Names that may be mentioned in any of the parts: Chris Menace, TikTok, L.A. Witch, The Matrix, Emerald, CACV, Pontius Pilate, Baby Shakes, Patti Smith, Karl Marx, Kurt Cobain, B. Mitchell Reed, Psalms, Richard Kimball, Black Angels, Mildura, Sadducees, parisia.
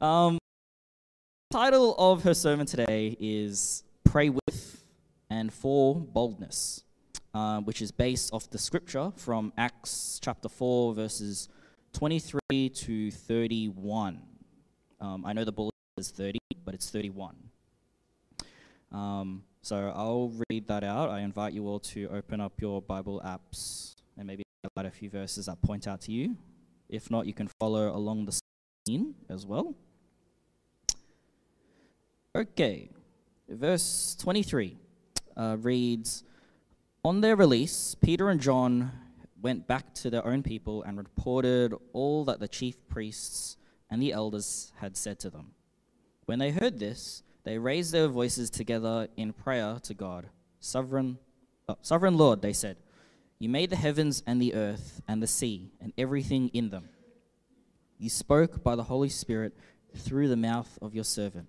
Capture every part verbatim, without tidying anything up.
Um, the title of her sermon today is Pray With and For Boldness, uh, which is based off the scripture from Acts chapter four, verses twenty-three to thirty-one. Um, I know the bullet is thirty, but it's thirty-one. Um, so I'll read that out. I invite you all to open up your Bible apps and maybe highlight a few verses that point out to you. If not, you can follow along the screen as well. Okay, verse twenty-three uh, reads, "On their release, Peter and John went back to their own people and reported all that the chief priests and the elders had said to them. When they heard this, they raised their voices together in prayer to God. Sovereign, oh, Sovereign Lord, they said, you made the heavens and the earth and the sea and everything in them. You spoke by the Holy Spirit through the mouth of your servant,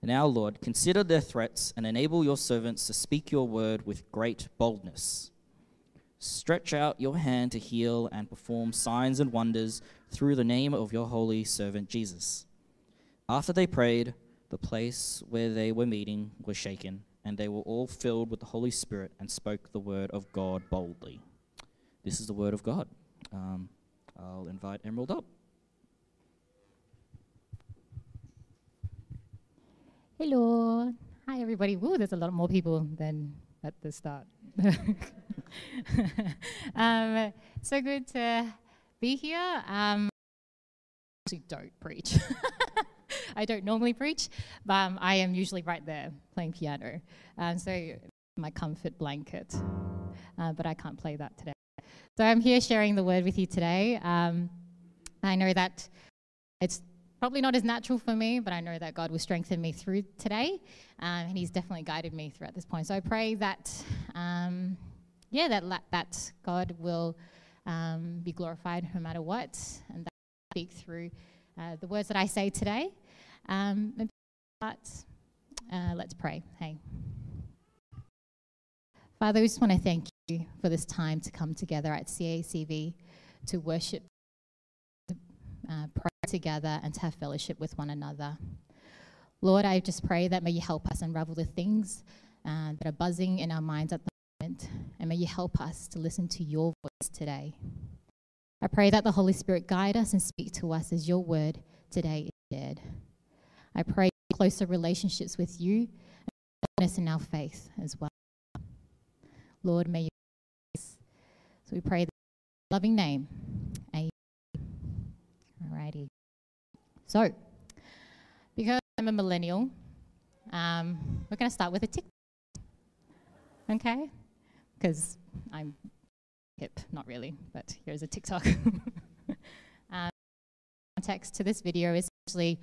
Now, Lord, consider their threats and enable your servants to speak your word with great boldness. Stretch out your hand to heal and perform signs and wonders through the name of your holy servant Jesus." After they prayed, the place where they were meeting was shaken, and they were all filled with the Holy Spirit and spoke the word of God boldly. This is the word of God. Um, I'll invite Emerald up. Hello. Hi, everybody. Woo, there's a lot more people than at the start. um, so good to be here. Um, I actually don't preach. I don't normally preach, but um, I am usually right there playing piano. Um, so my comfort blanket, uh, but I can't play that today. So I'm here sharing the word with you today. Um, I know that it's probably not as natural for me, but I know that God will strengthen me through today, um, and he's definitely guided me throughout this point. So I pray that, um, yeah, that, that God will um, be glorified no matter what, and that I speak through uh, the words that I say today. Um, but uh, let's pray. Hey, Father, we just want to thank you for this time to come together at C A C V to worship, to uh, pray together, and to have fellowship with one another. Lord, I just pray that may you help us unravel the things uh, that are buzzing in our minds at the moment, and may you help us to listen to your voice today. I pray that the Holy Spirit guide us and speak to us as your word today is shared. I pray closer relationships with you and us in our faith as well. Lord, may you bless us. So we pray that in your loving name. Amen. Alrighty. So, because I'm a millennial, um, we're going to start with a TikTok. Okay? Because I'm hip, not really, but here's a TikTok. um, context to this video is actually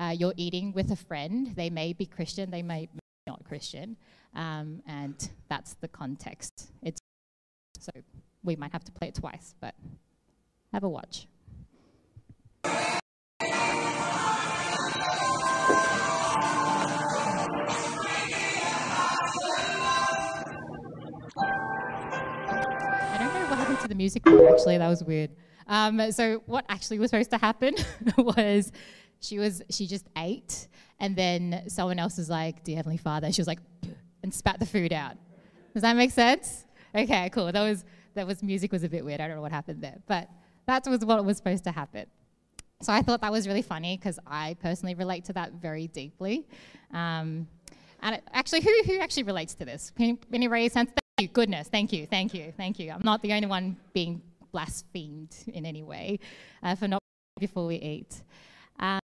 Uh, you're eating with a friend. They may be Christian, they may be not Christian, um, and that's the context. It's so we might have to play it twice, but have a watch. I don't know what happened to the music there, actually. That was weird. Um, so what actually was supposed to happen was She was. She just ate, and then someone else was like, "Dear Heavenly Father," she was like, and spat the food out. Does that make sense? Okay, cool. That was that was music was a bit weird. I don't know what happened there, but that was what was supposed to happen. So I thought that was really funny because I personally relate to that very deeply. Um, and it, actually, who who actually relates to this? Can any raise hands? Thank you. Goodness. Thank you. Thank you. Thank you. I'm not the only one being blasphemed in any way uh, for not before we eat. Um,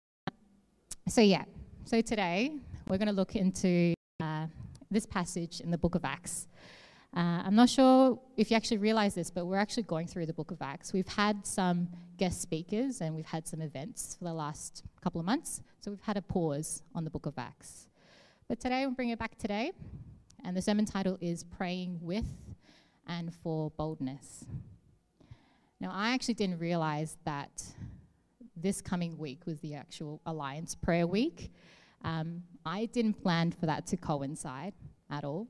So yeah, so today we're going to look into uh, this passage in the book of Acts. Uh, I'm not sure if you actually realize this, but we're actually going through the book of Acts. We've had some guest speakers and we've had some events for the last couple of months, so we've had a pause on the book of Acts. But today, we'll bring it back today, and the sermon title is Praying With and for Boldness. Now, I actually didn't realize that this coming week was the actual Alliance Prayer Week. Um, I didn't plan for that to coincide at all.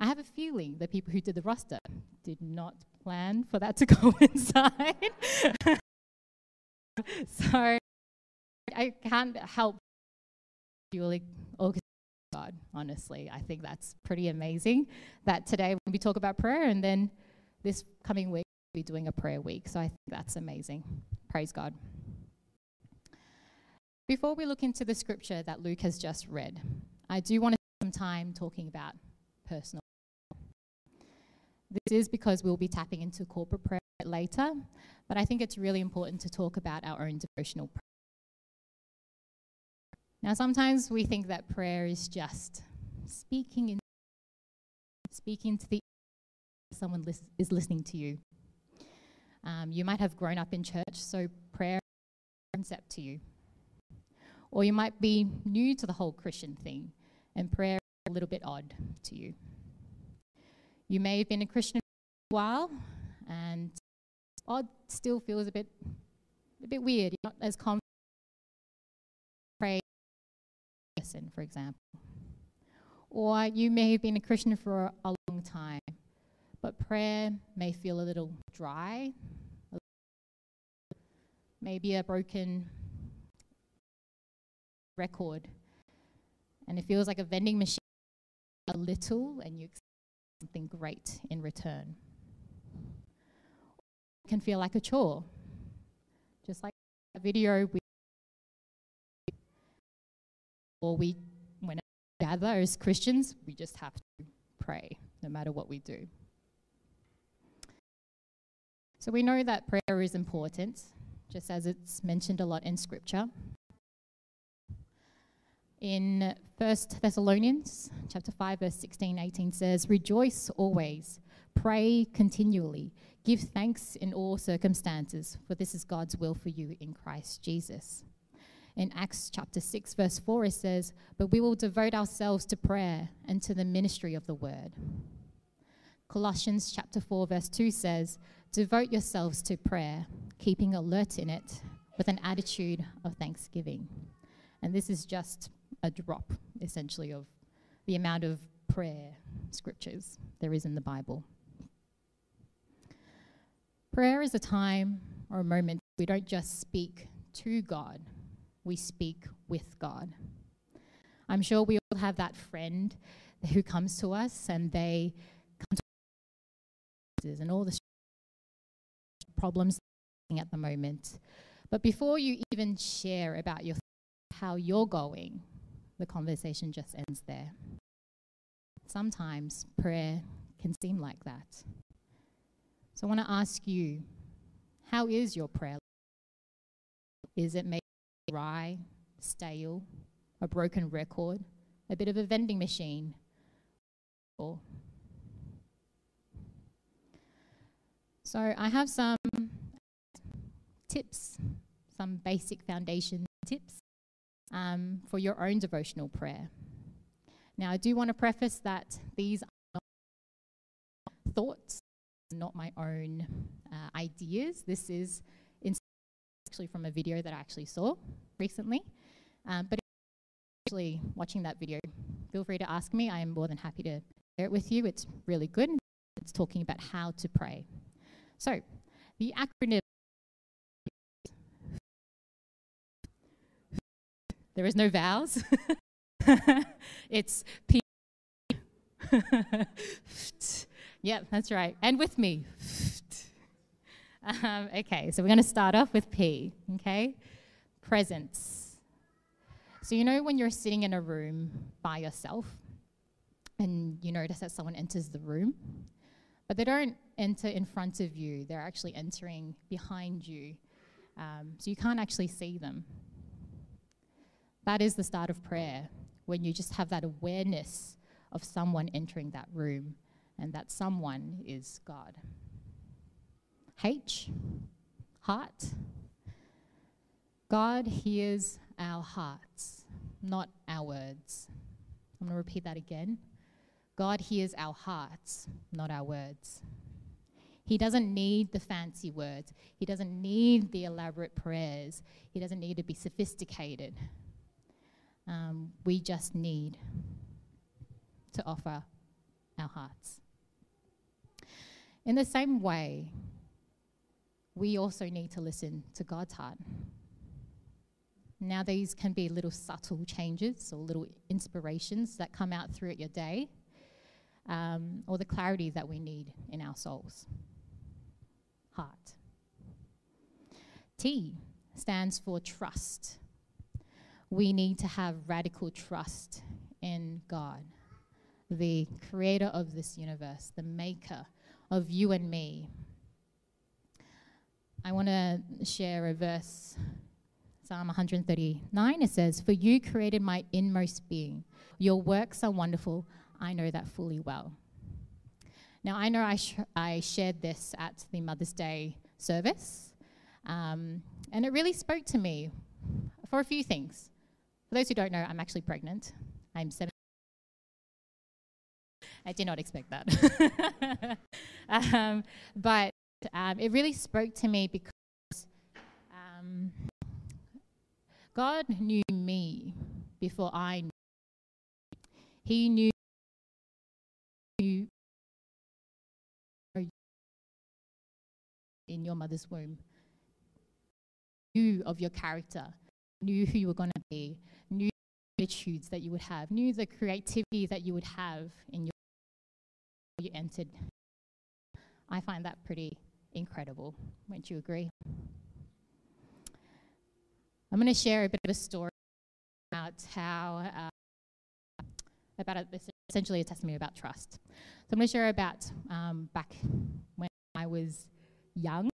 I have a feeling that people who did the roster did not plan for that to coincide. So I can't help but orchestrate God, honestly. I think that's pretty amazing that today we talk about prayer, and then this coming week we'll be doing a prayer week. So I think that's amazing. Praise God. Before we look into the scripture that Luke has just read, I do want to spend some time talking about personal. This is because we'll be tapping into corporate prayer later, but I think it's really important to talk about our own devotional prayer. Now, sometimes we think that prayer is just speaking in, speaking to the someone lis- is listening to you. Um, you might have grown up in church, so prayer is a concept to you. Or you might be new to the whole Christian thing, and prayer is a little bit odd to you. You may have been a Christian for a while, and odd still feels a bit, a bit weird. You're not as confident. Pray person, for example. Or you may have been a Christian for a long time, but prayer may feel a little dry, a little, maybe a broken record, and it feels like a vending machine, a little, and you expect something great in return. It can feel like a chore, just like a video we Or we, when we gather as Christians, we just have to pray, no matter what we do. So we know that prayer is important, just as it's mentioned a lot in Scripture. In First Thessalonians chapter five, verse sixteen, eighteen says, "Rejoice always, pray continually, give thanks in all circumstances, for this is God's will for you in Christ Jesus." In Acts chapter six, verse four, it says, "But we will devote ourselves to prayer and to the ministry of the word." Colossians chapter four, verse two says, "Devote yourselves to prayer, keeping alert in it with an attitude of thanksgiving." And this is just a drop, essentially, of the amount of prayer scriptures there is in the Bible. Prayer is a time or a moment we don't just speak to God. We speak with God. I'm sure we all have that friend who comes to us and they come to us and all the problems at the moment. But before you even share about your how you're going, the conversation just ends there. Sometimes prayer can seem like that. So I want to ask you, how is your prayer life? Is it made dry, stale, a broken record, a bit of a vending machine? Or so I have some tips, some basic foundation tips um, for your own devotional prayer. Now, I do want to preface that these are not thoughts, not my own uh, ideas. This is actually from a video that I actually saw recently. Um, but if you're actually watching that video, feel free to ask me. I am more than happy to share it with you. It's really good. It's talking about how to pray. So the acronym, there is no vowels. It's P. Yep, that's right. And with me. Um, okay, so we're going to start off with P, okay? Presence. So you know when you're sitting in a room by yourself and you notice that someone enters the room, but they don't enter in front of you. They're actually entering behind you, um, so you can't actually see them. That is the start of prayer, when you just have that awareness of someone entering that room and that someone is God. H, heart. God hears our hearts, not our words. I'm going to repeat that again. God hears our hearts, not our words. He doesn't need the fancy words. He doesn't need the elaborate prayers. He doesn't need to be sophisticated. Um, we just need to offer our hearts. In the same way, we also need to listen to God's heart. Now these can be little subtle changes or little inspirations that come out throughout your day, um, or the clarity that we need in our souls. Heart. T stands for trust. We need to have radical trust in God, the creator of this universe, the maker of you and me. I want to share a verse, Psalm one thirty-nine. It says, "For you created my inmost being. Your works are wonderful. I know that fully well." Now, I know I, sh I shared this at the Mother's Day service, um, and it really spoke to me for a few things. For those who don't know, I'm actually pregnant. I'm seven. I did not expect that. um, but um, it really spoke to me because um, God knew me before I knew. He knew you in your mother's womb, knew of your character, knew who you were going to be, knew the attitudes that you would have, knew the creativity that you would have in your you entered. I find that pretty incredible. Wouldn't you agree? I'm going to share a bit of a story about how, uh, about a, essentially a testimony about trust. So I'm going to share about um, back when I was young, in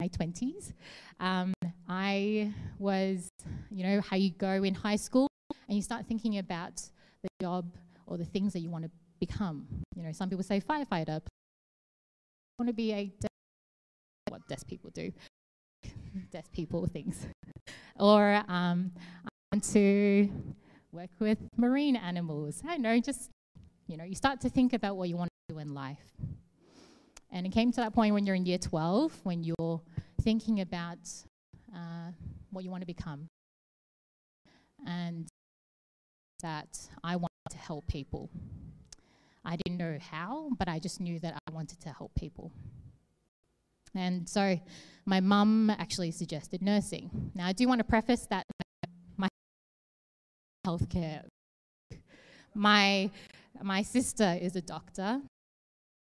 my twenties. Um, I was, you know, how you go in high school and you start thinking about the job or the things that you want to become. You know, some people say firefighter. I want to be a deaf, what deaf people do, deaf people things. Or um, I want to work with marine animals. I don't know, just, you know, you start to think about what you want to do in life. And it came to that point when you're in year twelve, when you're thinking about uh, what you want to become. And that I want to help people. I didn't know how, but I just knew that I wanted to help people. And so my mum actually suggested nursing. Now, I do want to preface that my healthcare, my, my sister is a doctor.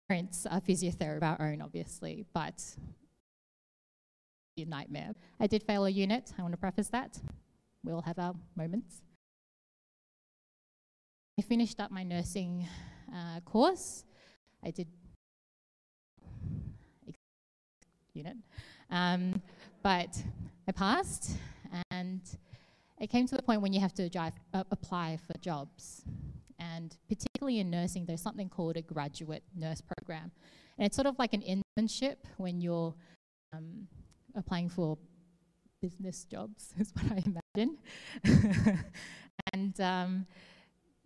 My parents are physiotherapists of our own, obviously, but a nightmare. I did fail a unit. I want to preface that. We all have our moments. I finished up my nursing Uh, course. I did unit, um, but I passed, and it came to the point when you have to drive, uh, apply for jobs, and particularly in nursing, there's something called a graduate nurse program, and it's sort of like an internship when you're um, applying for business jobs, is what I imagine, and. Um,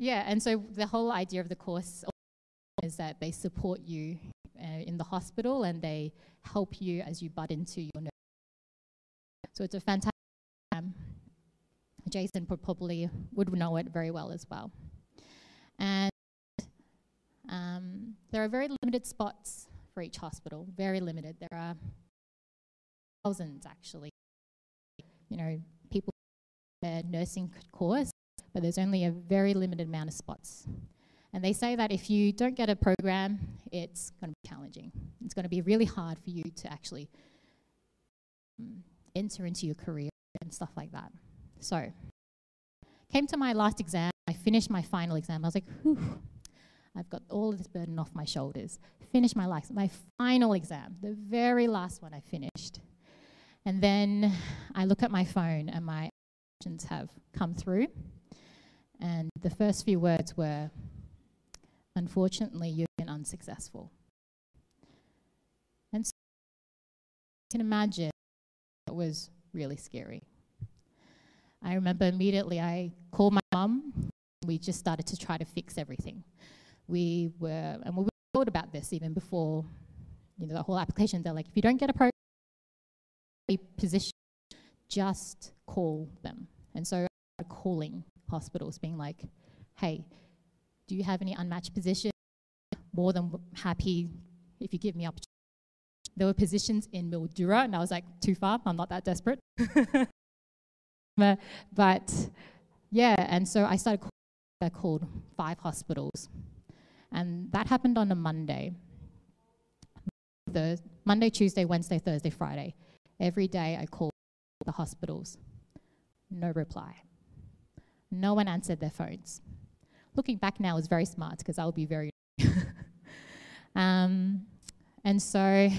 Yeah, and so the whole idea of the course is that they support you uh, in the hospital and they help you as you butt into your nurse. So it's a fantastic program. Jason probably would know it very well as well. And um, there are very limited spots for each hospital, very limited. There are thousands, actually, you know, people in their nursing course, but there's only a very limited amount of spots. And they say that if you don't get a program, it's going to be challenging. It's going to be really hard for you to actually um, enter into your career and stuff like that. So, came to my last exam. I finished my final exam. I was like, whew, I've got all of this burden off my shoulders. Finished my last, my final exam, the very last one I finished. And then I look at my phone and my applications have come through. And the first few words were, unfortunately, you've been unsuccessful. And so you can imagine it was really scary. I remember immediately I called my mum. We just started to try to fix everything. We were, and we thought about this even before, you know, the whole application. They're like, if you don't get a pro position, just call them. And so I started calling hospitals, being like, hey, do you have any unmatched positions? More than happy if you give me opportunity. There were positions in Mildura, and I was like, too far, I'm not that desperate. But yeah, and so I started calling, I called five hospitals. And that happened on a Monday. The Monday, Tuesday, Wednesday, Thursday, Friday. Every day I called the hospitals. No reply. No one answered their phones. Looking back now is very smart because I would be very... um, and so I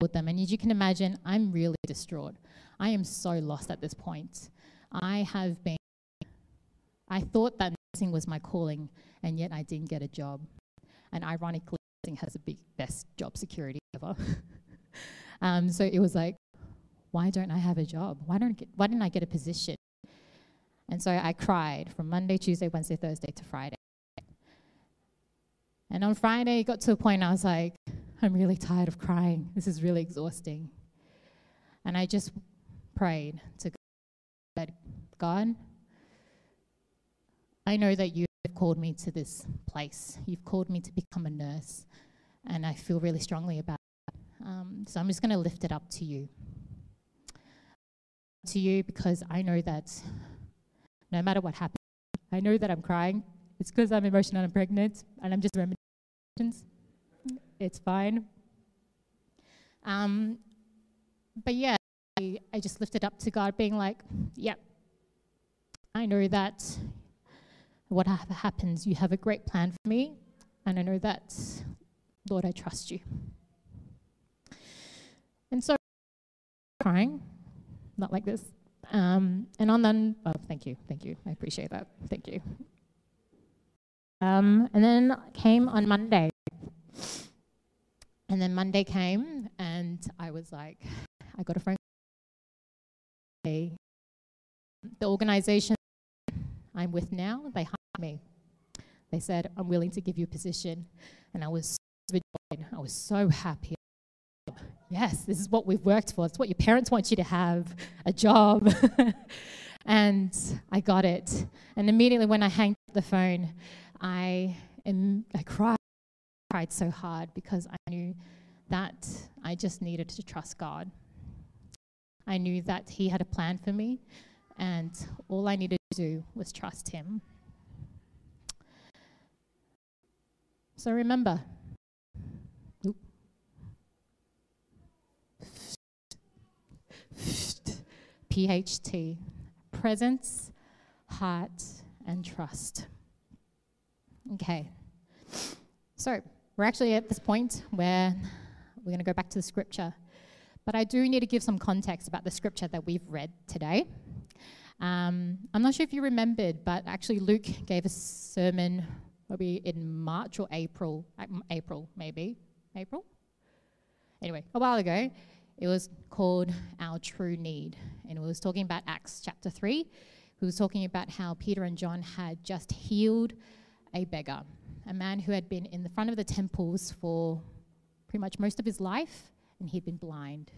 called them. And as you can imagine, I'm really distraught. I am so lost at this point. I have been... I thought that nursing was my calling, and yet I didn't get a job. And ironically, nursing has the big, best job security ever. um, so it was like, why don't I have a job? Why don't get, why didn't I get a position? And so I cried from Monday, Tuesday, Wednesday, Thursday to Friday. And on Friday, it got to a point I was like, I'm really tired of crying. This is really exhausting. And I just prayed to God, God, I know that you have called me to this place. You've called me to become a nurse, and I feel really strongly about it. Um, so I'm just going to lift it up to you. To you, because I know that no matter what happens, I know that I'm crying. It's because I'm emotional and I'm pregnant, and I'm just remembering. It's fine. Um, but yeah, I, I just lift it up to God, being like, yep, yeah, I know that whatever happens, you have a great plan for me, and I know that, Lord, I trust you. And so, crying, not like this. Um, and on then, oh, thank you, thank you, I appreciate that, thank you. Um, and then came on Monday, and then Monday came, and I was like, I got a phone call. The organization I'm with now, they hired me. They said, I'm willing to give you a position. And I was so overjoyed. I was so happy. Yes, this is what we've worked for. It's what your parents want you to have, a job. And I got it. And immediately when I hanged up the phone, I, am, I cried. I cried so hard because I knew that I just needed to trust God. I knew that He had a plan for me. And all I needed to do was trust Him. So remember, P H T, presence, heart, and trust. Okay, so we're actually at this point where we're going to go back to the scripture. But I do need to give some context about the scripture that we've read today. Um, I'm not sure if you remembered, but actually Luke gave a sermon maybe in March or April, April maybe, April? Anyway, a while ago, it was called Our True Need, and it was talking about Acts chapter three. It was talking about how Peter and John had just healed a beggar, a man who had been in the front of the temples for pretty much most of his life, and he'd been blind.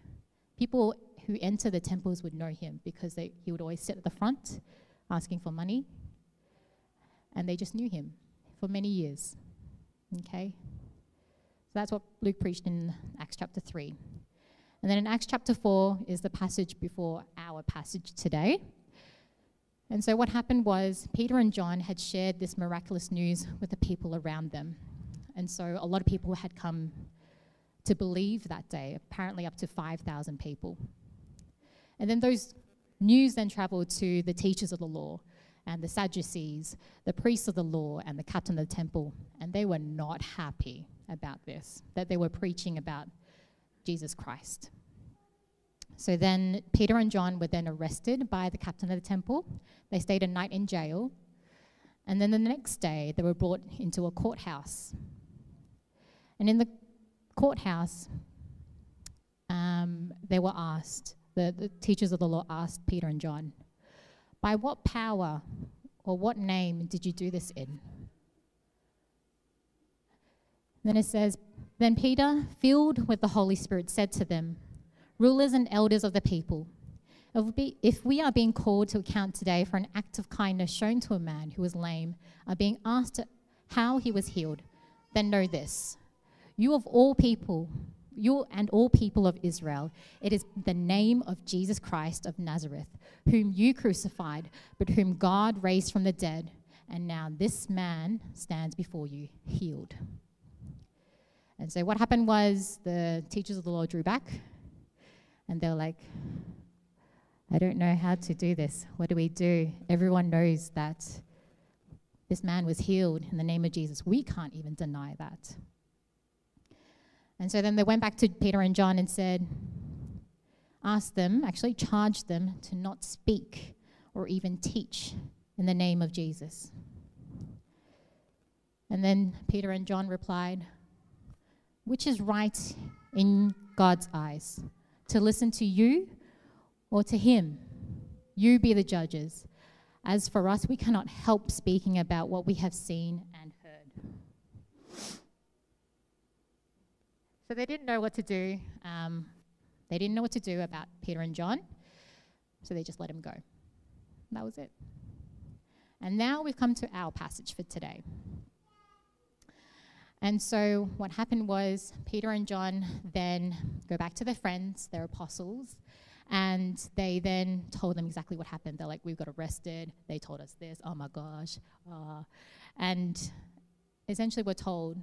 People who enter the temples would know him because they, he would always sit at the front asking for money, and they just knew him for many years, okay? So that's what Luke preached in Acts chapter three. And then in Acts chapter four is the passage before our passage today. And so what happened was Peter and John had shared this miraculous news with the people around them. And so a lot of people had come to believe that day, apparently up to five thousand people. And then those news then traveled to the teachers of the law and the Sadducees, the priests of the law and the captain of the temple, and they were not happy about this, that they were preaching about Jesus Christ. So then Peter and John were then arrested by the captain of the temple. They stayed a night in jail, And then the next day they were brought into a courthouse. And in the courthouse, um, they were asked, the, the teachers of the law asked Peter and John, by what power or what name did you do this in? Then it says, then Peter, filled with the Holy Spirit, said to them, rulers and elders of the people, it would be, if we are being called to account today for an act of kindness shown to a man who was lame, are being asked how he was healed, then know this, you of all people, you and all people of Israel, it is the name of Jesus Christ of Nazareth, whom you crucified, but whom God raised from the dead, and now this man stands before you, healed. And so what happened was the teachers of the law drew back, and they were like, I don't know how to do this. What do we do? Everyone knows that this man was healed in the name of Jesus. We can't even deny that. And so then they went back to Peter and John and said, ask them, actually charge them to not speak or even teach in the name of Jesus. And then Peter and John replied, which is right in God's eyes, to listen to you or to him? You be the judges. As for us, we cannot help speaking about what we have seen and heard. So they didn't know what to do. Um, they didn't know what to do about Peter and John, so they just let him go. That was it. And now we've come to our passage for today. And so what happened was Peter and John then go back to their friends, their apostles, and they then told them exactly what happened. They're like, we got arrested. They told us this. Oh, my gosh. Uh, and essentially we're told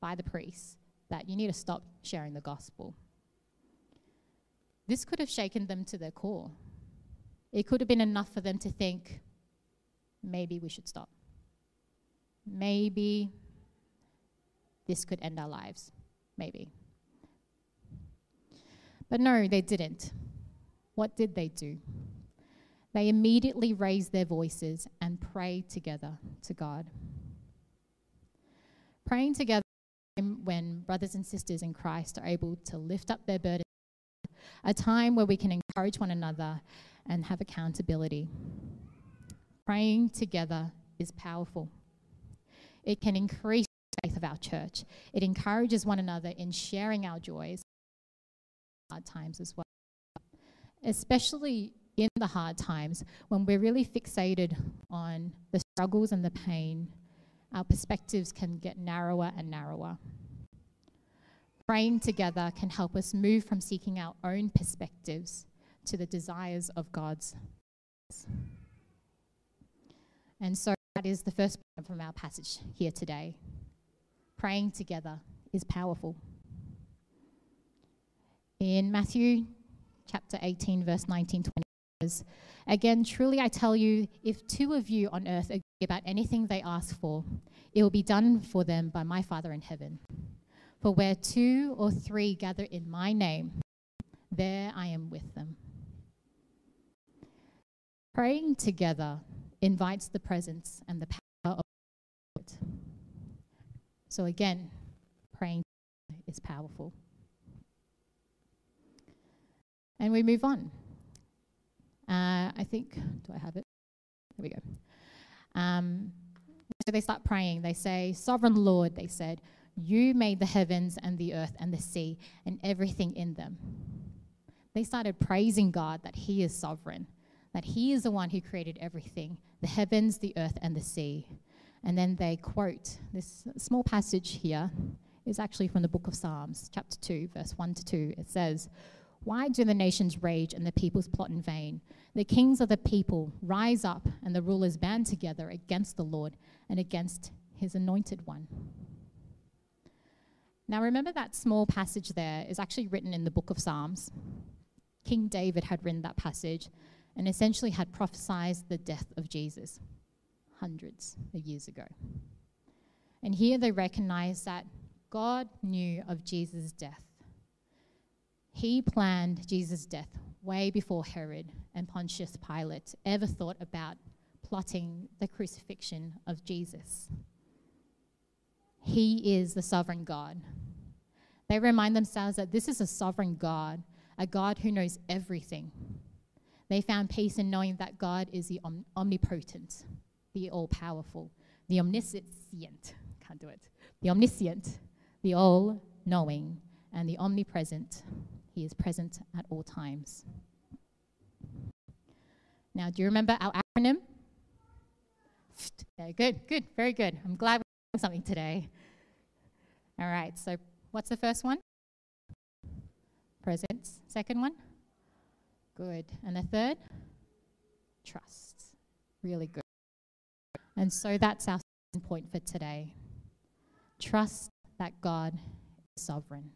by the priests that you need to stop sharing the gospel. This could have shaken them to their core. It could have been enough for them to think, maybe we should stop. Maybe this could end our lives, maybe. But no, they didn't. What did they do? They immediately raised their voices and prayed together to God. Praying together when brothers and sisters in Christ are able to lift up their burden, a time where we can encourage one another and have accountability. Praying together is powerful. It can increase the faith of our church. It encourages one another in sharing our joys, hard times as well, especially in the hard times when we're really fixated on the struggles and the pain. Our perspectives can get narrower and narrower. Praying together can help us move from seeking our own perspectives to the desires of God's. And so that is the first point from our passage here today. Praying together is powerful. In Matthew chapter eighteen, verse nineteen, twenty, says, again, truly I tell you, if two of you on earth agree about anything they ask for, it will be done for them by my Father in heaven. For where two or three gather in my name, there I am with them. Praying together invites the presence and the power of God. So again, praying together is powerful. And we move on. Uh, I think, do I have it? There we go. Um, so they start praying. They say, Sovereign Lord, they said, you made the heavens and the earth and the sea and everything in them. They started praising God that he is sovereign, that he is the one who created everything, the heavens, the earth, and the sea. And then they quote this small passage here. It's actually from the book of Psalms, chapter two, verse one to two. It says, why do the nations rage and the peoples plot in vain? The kings of the people rise up and the rulers band together against the Lord and against his anointed one. Now remember that small passage there is actually written in the book of Psalms. King David had written that passage and essentially had prophesied the death of Jesus hundreds of years ago. And here they recognize that God knew of Jesus' death. He planned Jesus' death way before Herod and Pontius Pilate ever thought about plotting the crucifixion of Jesus. He is the sovereign God. They remind themselves that this is a sovereign God, a God who knows everything. They found peace in knowing that God is the om- omnipotent, the all-powerful, the omniscient, can't do it, the omniscient, the all-knowing, and the omnipresent. He is present at all times. Now, do you remember our acronym? Yeah, good, good, very good. I'm glad we're doing something today. All right, so what's the first one? Presence. Second one? Good. And the third? Trust. Really good. And so that's our point for today. Trust that God is sovereign.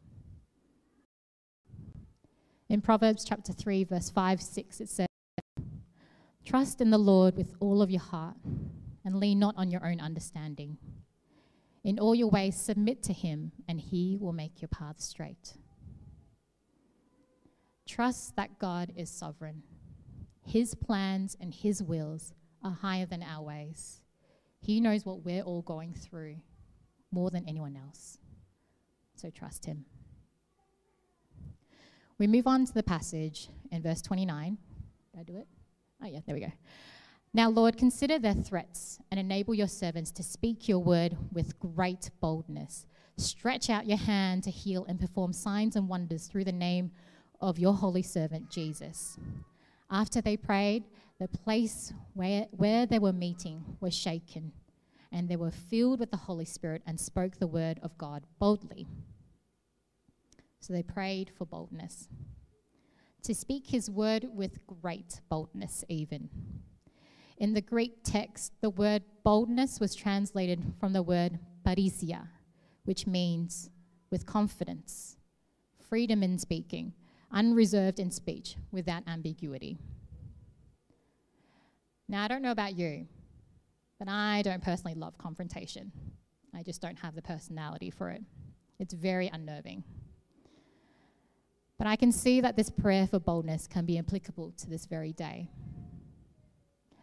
In Proverbs chapter three, verse five, six, it says, "Trust in the Lord with all of your heart and lean not on your own understanding. In all your ways submit to him, and he will make your path straight." Trust that God is sovereign. His plans and his wills are higher than our ways. He knows what we're all going through more than anyone else. So trust him. We move on to the passage in verse twenty-nine. Did I do it? Oh yeah, there we go. "Now, Lord, consider their threats and enable your servants to speak your word with great boldness. Stretch out your hand to heal and perform signs and wonders through the name of your holy servant, Jesus." After they prayed, the place where, where they were meeting was shaken, and they were filled with the Holy Spirit and spoke the word of God boldly. So they prayed for boldness. To speak his word with great boldness even. In the Greek text, the word boldness was translated from the word parisia, which means with confidence, freedom in speaking, unreserved in speech, without ambiguity. Now, I don't know about you, but I don't personally love confrontation. I just don't have the personality for it. It's very unnerving. But I can see that this prayer for boldness can be applicable to this very day.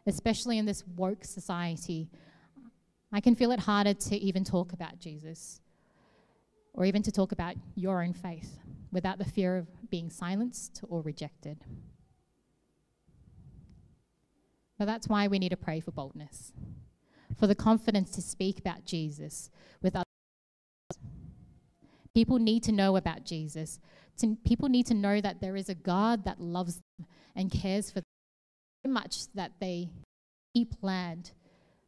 Especially in this woke society, I can feel it harder to even talk about Jesus or even to talk about your own faith without the fear of being silenced or rejected. But that's why we need to pray for boldness, for the confidence to speak about Jesus with others. People need to know about Jesus. People need to know that there is a God that loves them and cares for them. So much that they he planned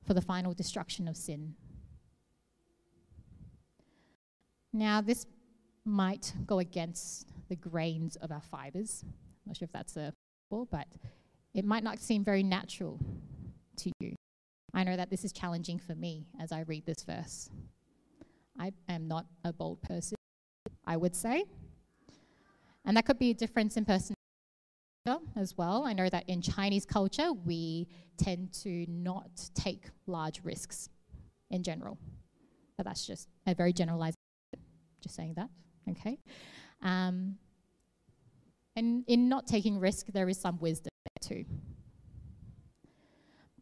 for the final destruction of sin. Now, this might go against the grains of our fibers. I'm not sure if that's a possible, but it might not seem very natural to you. I know that this is challenging for me as I read this verse. I am not a bold person, I would say. And that could be a difference in personality as well. I know that in Chinese culture, we tend to not take large risks in general. But that's just a very generalized, just saying that, okay? Um, and in not taking risk, there is some wisdom there too.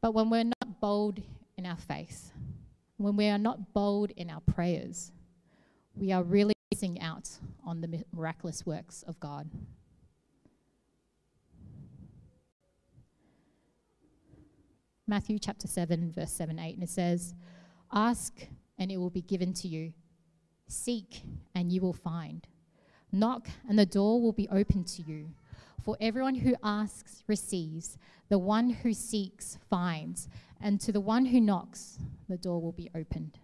But when we're not bold in our faith, when we are not bold in our prayers, we are really missing out on the miraculous works of God. Matthew chapter seven, verse seven, eight, and it says, "Ask, and it will be given to you. Seek, and you will find. Knock, and the door will be opened to you. For everyone who asks receives, the one who seeks finds, and to the one who knocks, the door will be opened."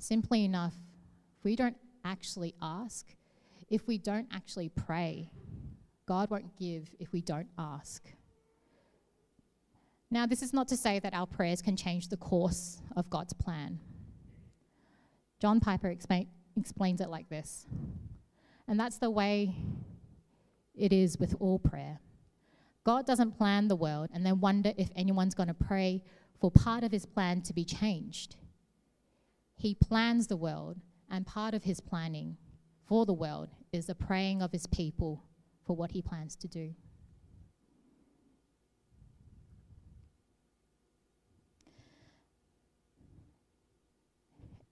Simply enough, if we don't actually ask, if we don't actually pray, God won't give if we don't ask. Now, this is not to say that our prayers can change the course of God's plan. John Piper expa- explains it like this, and that's the way it is with all prayer. God doesn't plan the world and then wonder if anyone's going to pray for part of his plan to be changed. He plans the world, and part of his planning for the world is the praying of his people for what he plans to do.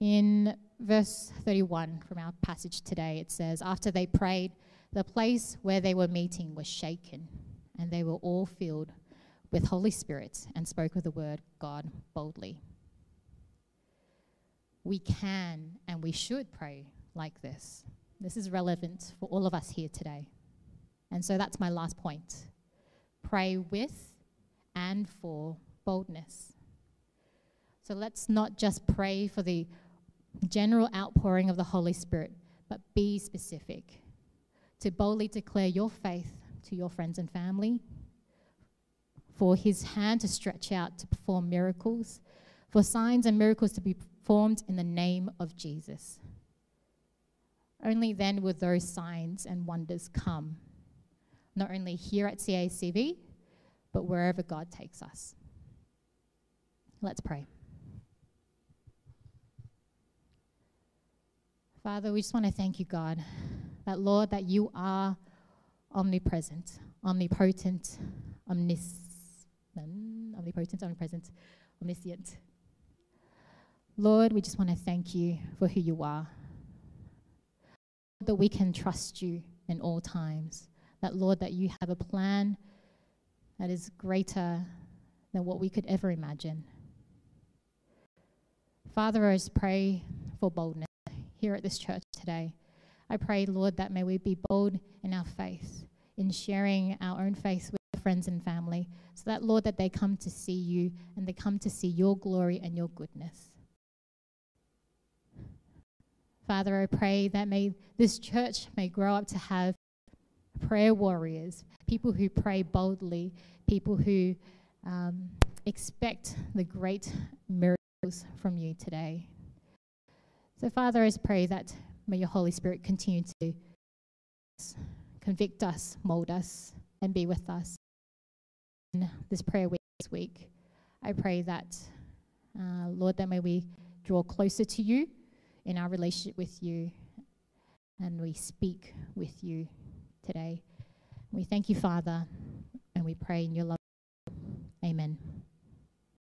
In verse thirty-one from our passage today, it says, "After they prayed, the place where they were meeting was shaken, and they were all filled with Holy Spirit and spoke with the word God boldly." We can and we should pray like this. This is relevant for all of us here today. And so that's my last point. Pray with and for boldness. So let's not just pray for the general outpouring of the Holy Spirit, but be specific. To boldly declare your faith to your friends and family, for his hand to stretch out to perform miracles, for signs and miracles to be performed in the name of Jesus. Only then will those signs and wonders come, not only here at C A C V, but wherever God takes us. Let's pray. Father, we just want to thank you, God, that, Lord, that you are omnipresent, omnipotent, omnis- omnipotent, omnipresent, omniscient. Lord, we just want to thank you for who you are, that we can trust you in all times, that, Lord, that you have a plan that is greater than what we could ever imagine. Father, I just pray for boldness here at this church today. I pray, Lord, that may we be bold in our faith, in sharing our own faith with friends and family, so that, Lord, that they come to see you and they come to see your glory and your goodness. Father, I pray that may this church may grow up to have prayer warriors, people who pray boldly, people who um, expect the great miracles from you today. So, Father, I pray that may your Holy Spirit continue to convict us, mold us, and be with us in this prayer week this week. I pray that, uh, Lord, that may we draw closer to you in our relationship with you, and we speak with you today. We thank you, Father, and we pray in your love. Amen.